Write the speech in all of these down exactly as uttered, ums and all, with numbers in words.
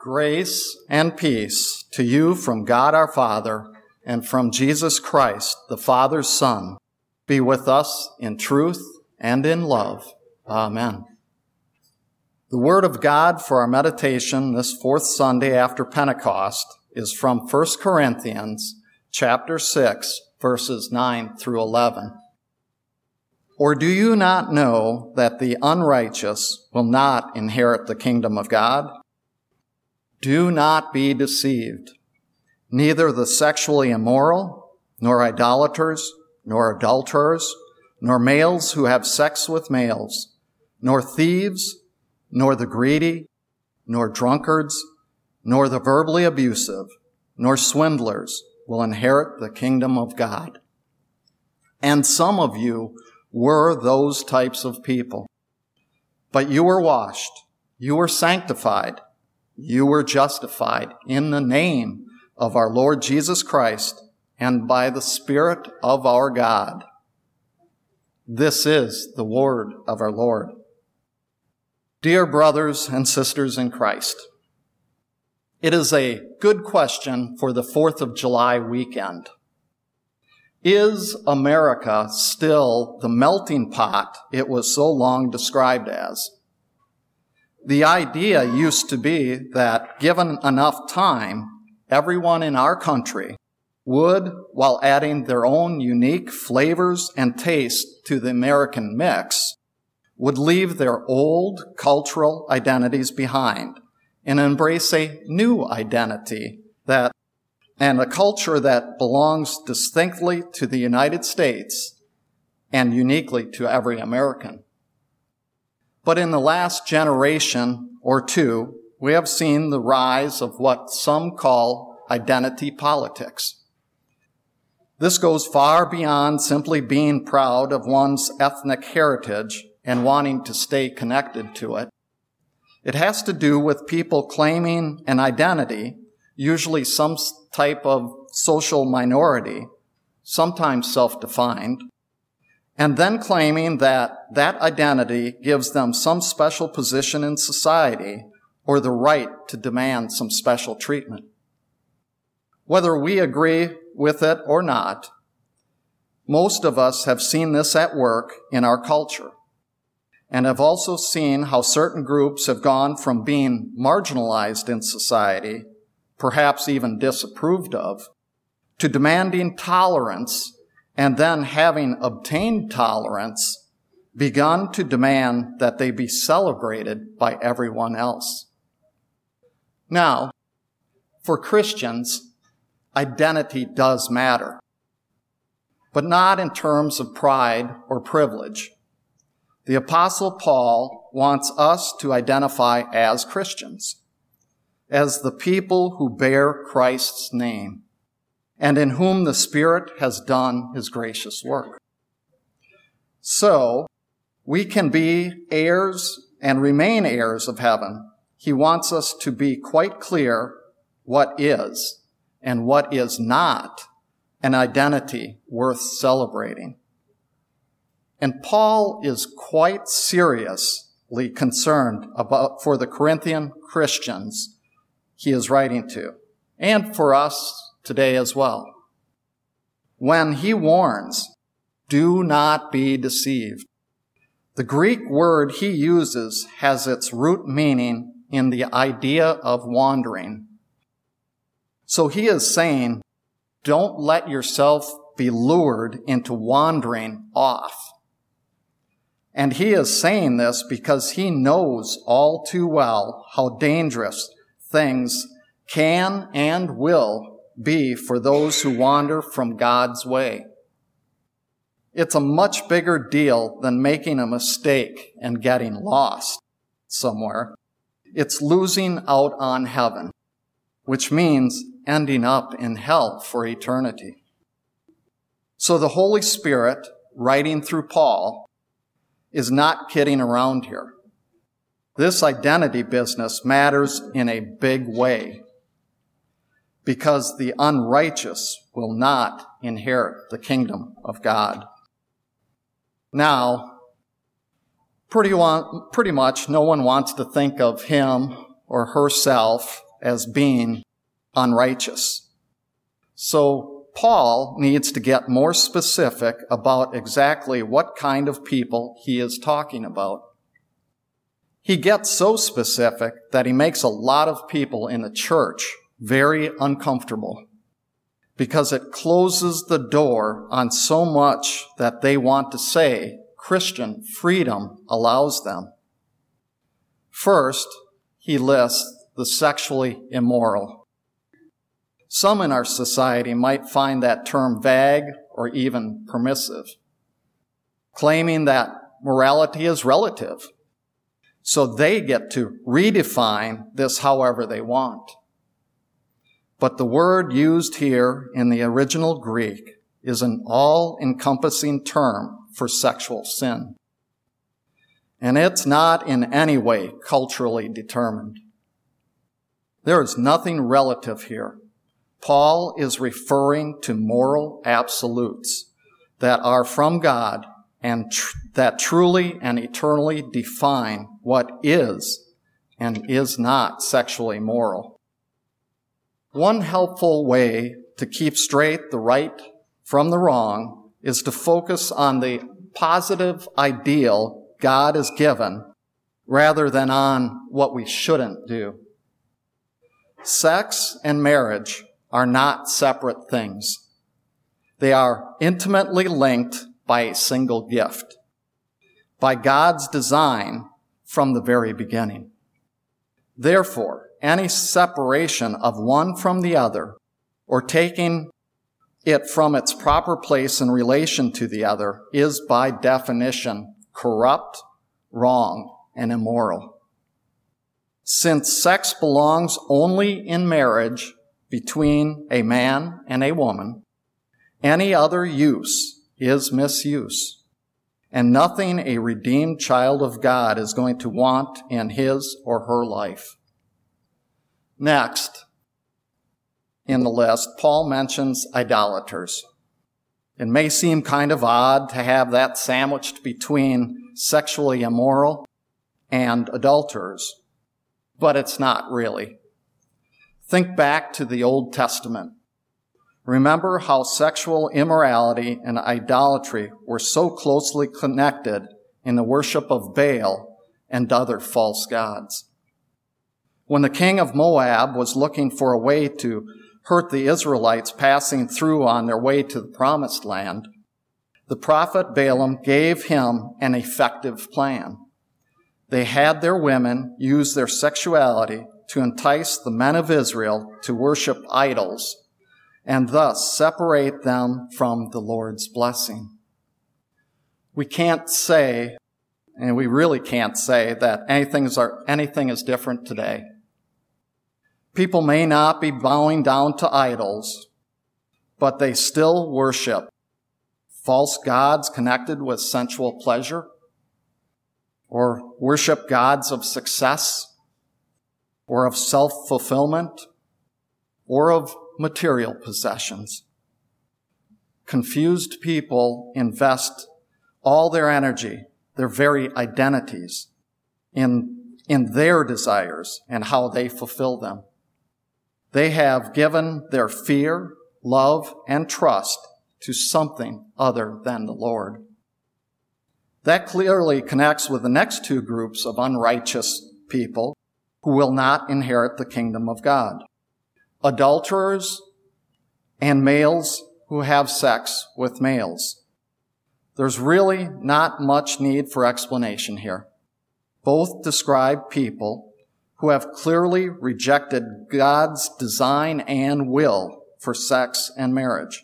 Grace and peace to you from God our Father and from Jesus Christ, the Father's Son, be with us in truth and in love. Amen. The Word of God for our meditation this fourth Sunday after Pentecost is from First Corinthians chapter six, verses nine through eleven. Or do you not know that the unrighteous will not inherit the kingdom of God? Do not be deceived. Neither the sexually immoral, nor idolaters, nor adulterers, nor males who have sex with males, nor thieves, nor the greedy, nor drunkards, nor the verbally abusive, nor swindlers will inherit the kingdom of God. And some of you were those types of people. But you were washed, you were sanctified, you were justified in the name of our Lord Jesus Christ and by the Spirit of our God. This is the word of our Lord. Dear brothers and sisters in Christ, it is a good question for the fourth of July weekend. Is America still the melting pot it was so long described as? The idea used to be that, given enough time, everyone in our country would, while adding their own unique flavors and taste to the American mix, would leave their old cultural identities behind and embrace a new identity that, and a culture that belongs distinctly to the United States and uniquely to every American. But in the last generation or two, we have seen the rise of what some call identity politics. This goes far beyond simply being proud of one's ethnic heritage and wanting to stay connected to it. It has to do with people claiming an identity, usually some type of social minority, sometimes self-defined, and then claiming that that identity gives them some special position in society or the right to demand some special treatment. Whether we agree with it or not, most of us have seen this at work in our culture and have also seen how certain groups have gone from being marginalized in society, perhaps even disapproved of, to demanding tolerance, and then, having obtained tolerance, begun to demand that they be celebrated by everyone else. Now, for Christians, identity does matter, but not in terms of pride or privilege. The Apostle Paul wants us to identify as Christians, as the people who bear Christ's name, and in whom the Spirit has done his gracious work. So, we can be heirs and remain heirs of heaven. He wants us to be quite clear what is and what is not an identity worth celebrating. And Paul is quite seriously concerned about for the Corinthian Christians he is writing to, and for us today as well, when he warns, do not be deceived. The Greek word he uses has its root meaning in the idea of wandering. So he is saying, don't let yourself be lured into wandering off. And he is saying this because he knows all too well how dangerous things can and will be for those who wander from God's way. It's a much bigger deal than making a mistake and getting lost somewhere. It's losing out on heaven, which means ending up in hell for eternity. So the Holy Spirit, writing through Paul, is not kidding around here. This identity business matters in a big way, because the unrighteous will not inherit the kingdom of God. Now, pretty, one, pretty much no one wants to think of him or herself as being unrighteous. So Paul needs to get more specific about exactly what kind of people he is talking about. He gets so specific that he makes a lot of people in the church very uncomfortable, because it closes the door on so much that they want to say Christian freedom allows them. First, he lists the sexually immoral. Some in our society might find that term vague or even permissive, claiming that morality is relative, so they get to redefine this however they want. But the word used here in the original Greek is an all-encompassing term for sexual sin. And it's not in any way culturally determined. There is nothing relative here. Paul is referring to moral absolutes that are from God and tr- that truly and eternally define what is and is not sexually moral. One helpful way to keep straight the right from the wrong is to focus on the positive ideal God has given rather than on what we shouldn't do. Sex and marriage are not separate things. They are intimately linked by a single gift, by God's design from the very beginning. Therefore, any separation of one from the other, or taking it from its proper place in relation to the other, is by definition corrupt, wrong, and immoral. Since sex belongs only in marriage between a man and a woman, any other use is misuse, and nothing a redeemed child of God is going to want in his or her life. Next in the list, Paul mentions idolaters. It may seem kind of odd to have that sandwiched between sexually immoral and adulterers, but it's not really. Think back to the Old Testament. Remember how sexual immorality and idolatry were so closely connected in the worship of Baal and other false gods. When the king of Moab was looking for a way to hurt the Israelites passing through on their way to the promised land, the prophet Balaam gave him an effective plan. They had their women use their sexuality to entice the men of Israel to worship idols and thus separate them from the Lord's blessing. We can't say, and we really can't say, that anything's are, anything is different today. People may not be bowing down to idols, but they still worship false gods connected with sensual pleasure, or worship gods of success, or of self-fulfillment, or of material possessions. Confused people invest all their energy, their very identities, in, in their desires and how they fulfill them. They have given their fear, love, and trust to something other than the Lord. That clearly connects with the next two groups of unrighteous people who will not inherit the kingdom of God: adulterers and males who have sex with males. There's really not much need for explanation here. Both describe people who have clearly rejected God's design and will for sex and marriage.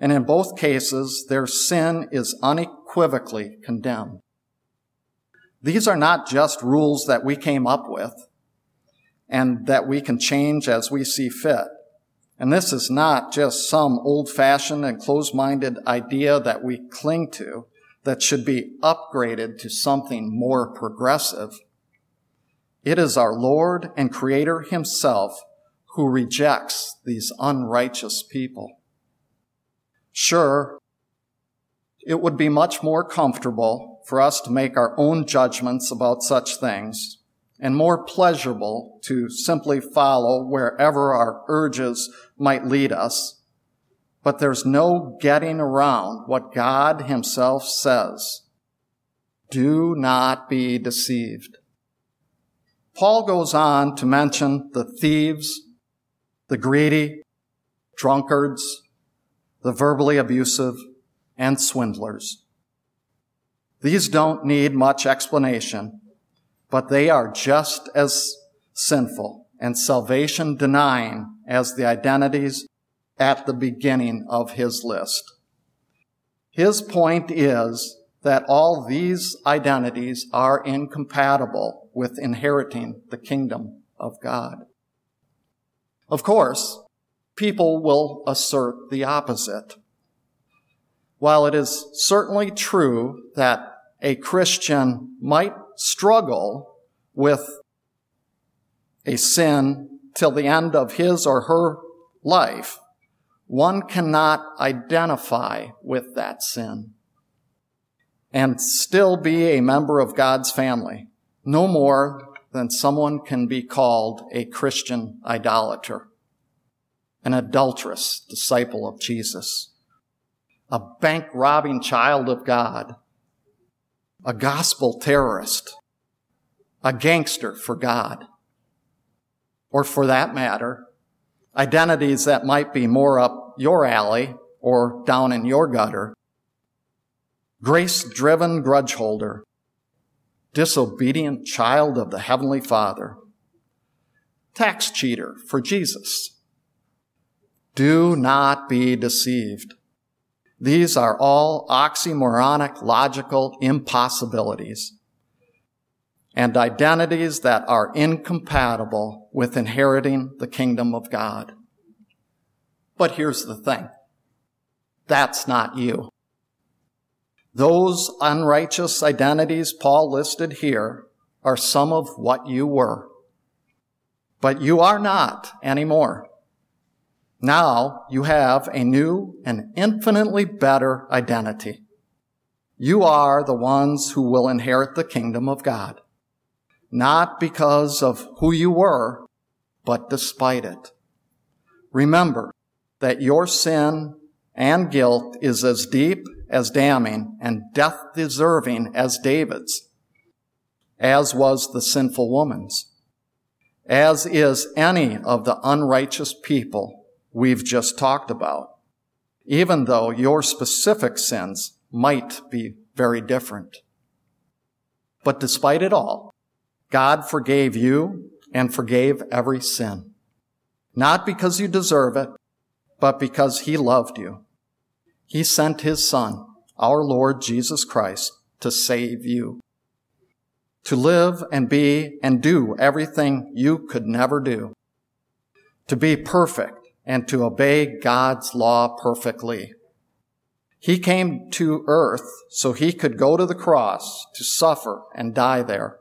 And in both cases, their sin is unequivocally condemned. These are not just rules that we came up with and that we can change as we see fit. And this is not just some old-fashioned and closed-minded idea that we cling to that should be upgraded to something more progressive. It is our Lord and Creator Himself who rejects these unrighteous people. Sure, it would be much more comfortable for us to make our own judgments about such things and more pleasurable to simply follow wherever our urges might lead us. But there's no getting around what God himself says. Do not be deceived. Paul goes on to mention the thieves, the greedy, drunkards, the verbally abusive, and swindlers. These don't need much explanation, but they are just as sinful and salvation-denying as the identities at the beginning of his list. His point is that all these identities are incompatible with inheriting the kingdom of God. Of course, people will assert the opposite. While it is certainly true that a Christian might struggle with a sin till the end of his or her life, one cannot identify with that sin and still be a member of God's family, no more than someone can be called a Christian idolater, an adulterous disciple of Jesus, a bank-robbing child of God, a gospel terrorist, a gangster for God, or for that matter, identities that might be more up your alley or down in your gutter. Grace-driven grudge holder, disobedient child of the Heavenly Father, tax cheater for Jesus. Do not be deceived. These are all oxymoronic, logical impossibilities and identities that are incompatible with inheriting the kingdom of God. But here's the thing. That's not you. Those unrighteous identities Paul listed here are some of what you were. But you are not anymore. Now you have a new and infinitely better identity. You are the ones who will inherit the kingdom of God, not because of who you were, but despite it. Remember that your sin and guilt is as deep, as damning, and death-deserving as David's, as was the sinful woman's, as is any of the unrighteous people we've just talked about, even though your specific sins might be very different. But despite it all, God forgave you and forgave every sin, not because you deserve it, but because he loved you. He sent his Son, our Lord Jesus Christ, to save you, to live and be and do everything you could never do, to be perfect and to obey God's law perfectly. He came to earth so he could go to the cross to suffer and die there,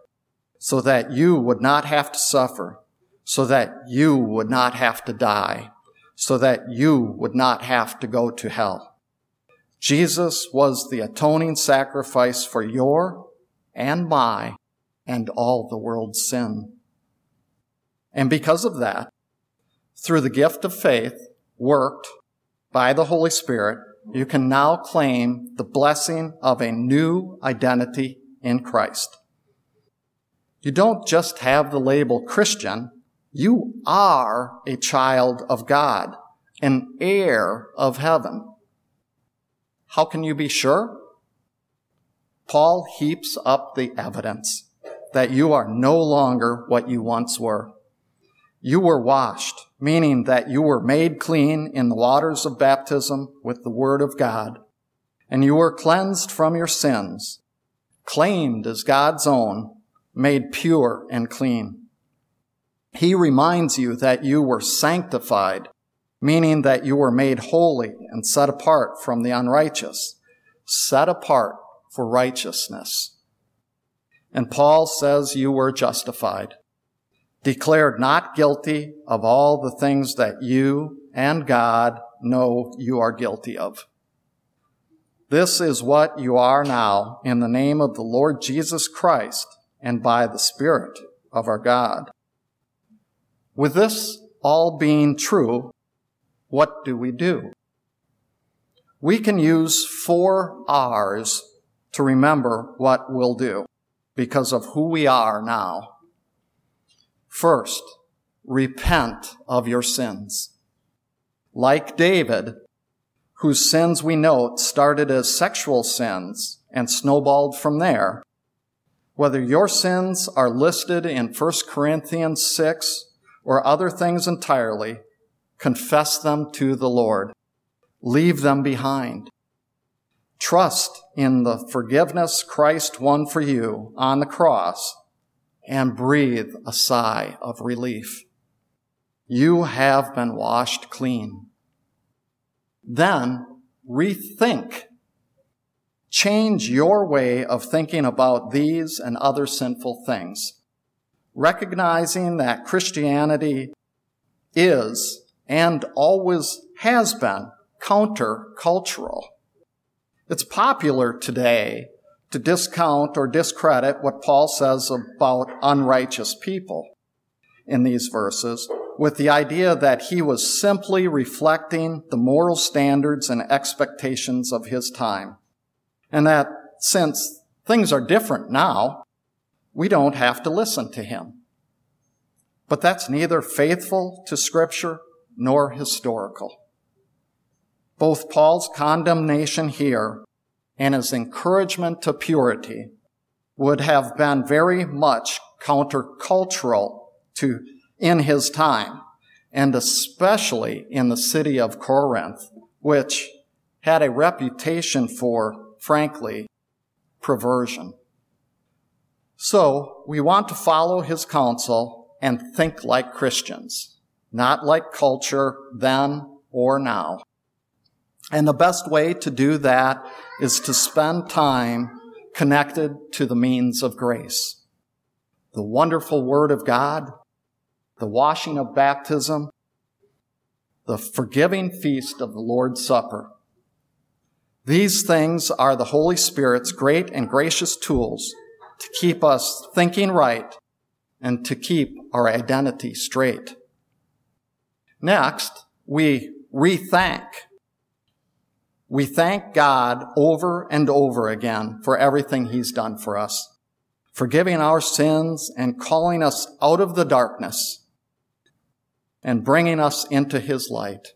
so that you would not have to suffer, so that you would not have to die, so that you would not have to go to hell. Jesus was the atoning sacrifice for your and my and all the world's sin. And because of that, through the gift of faith, worked by the Holy Spirit, you can now claim the blessing of a new identity in Christ. You don't just have the label Christian, you are a child of God, an heir of heaven. How can you be sure? Paul heaps up the evidence that you are no longer what you once were. You were washed, meaning that you were made clean in the waters of baptism with the Word of God, and you were cleansed from your sins, claimed as God's own, made pure and clean. He reminds you that you were sanctified, meaning that you were made holy and set apart from the unrighteous, set apart for righteousness. And Paul says you were justified, declared not guilty of all the things that you and God know you are guilty of. This is what you are now in the name of the Lord Jesus Christ and by the Spirit of our God. With this all being true, what do we do? We can use four R's to remember what we'll do because of who we are now. First, repent of your sins. Like David, whose sins we note started as sexual sins and snowballed from there, whether your sins are listed in First Corinthians six or other things entirely, confess them to the Lord. Leave them behind. Trust in the forgiveness Christ won for you on the cross and breathe a sigh of relief. You have been washed clean. Then rethink. Change your way of thinking about these and other sinful things, recognizing that Christianity is and always has been counter-cultural. It's popular today to discount or discredit what Paul says about unrighteous people in these verses with the idea that he was simply reflecting the moral standards and expectations of his time, and that since things are different now, we don't have to listen to him. But that's neither faithful to Scripture nor historical. Both Paul's condemnation here and his encouragement to purity would have been very much countercultural to in his time, and especially in the city of Corinth, which had a reputation for, frankly, perversion. So we want to follow his counsel and think like Christians, not like culture then or now. And the best way to do that is to spend time connected to the means of grace. The wonderful Word of God, the washing of baptism, the forgiving feast of the Lord's Supper. These things are the Holy Spirit's great and gracious tools to keep us thinking right and to keep our identity straight. Next, we re-thank. We thank God over and over again for everything he's done for us, for forgiving our sins and calling us out of the darkness and bringing us into his light.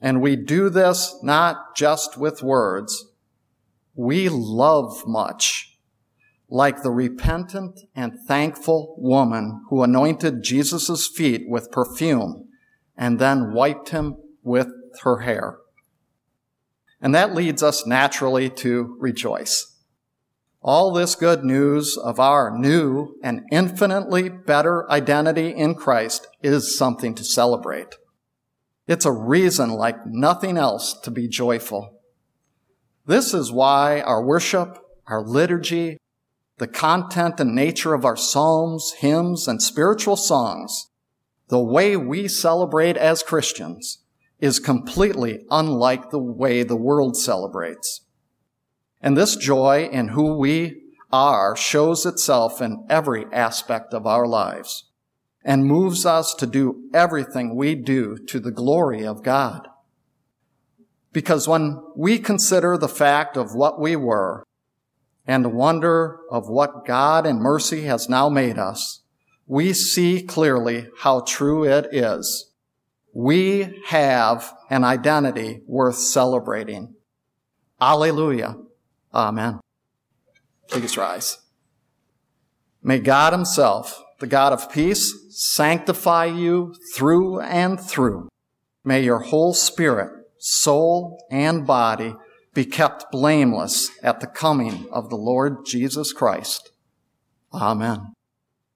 And we do this not just with words. We love much, like the repentant and thankful woman who anointed Jesus' feet with perfume and then wiped him with her hair. And that leads us naturally to rejoice. All this good news of our new and infinitely better identity in Christ is something to celebrate. It's a reason like nothing else to be joyful. This is why our worship, our liturgy, the content and nature of our psalms, hymns, and spiritual songs, the way we celebrate as Christians, is completely unlike the way the world celebrates. And this joy in who we are shows itself in every aspect of our lives and moves us to do everything we do to the glory of God. Because when we consider the fact of what we were and the wonder of what God in mercy has now made us, we see clearly how true it is. We have an identity worth celebrating. Alleluia. Amen. Please rise. May God himself, the God of peace, sanctify you through and through. May your whole spirit, soul, and body be kept blameless at the coming of the Lord Jesus Christ. Amen.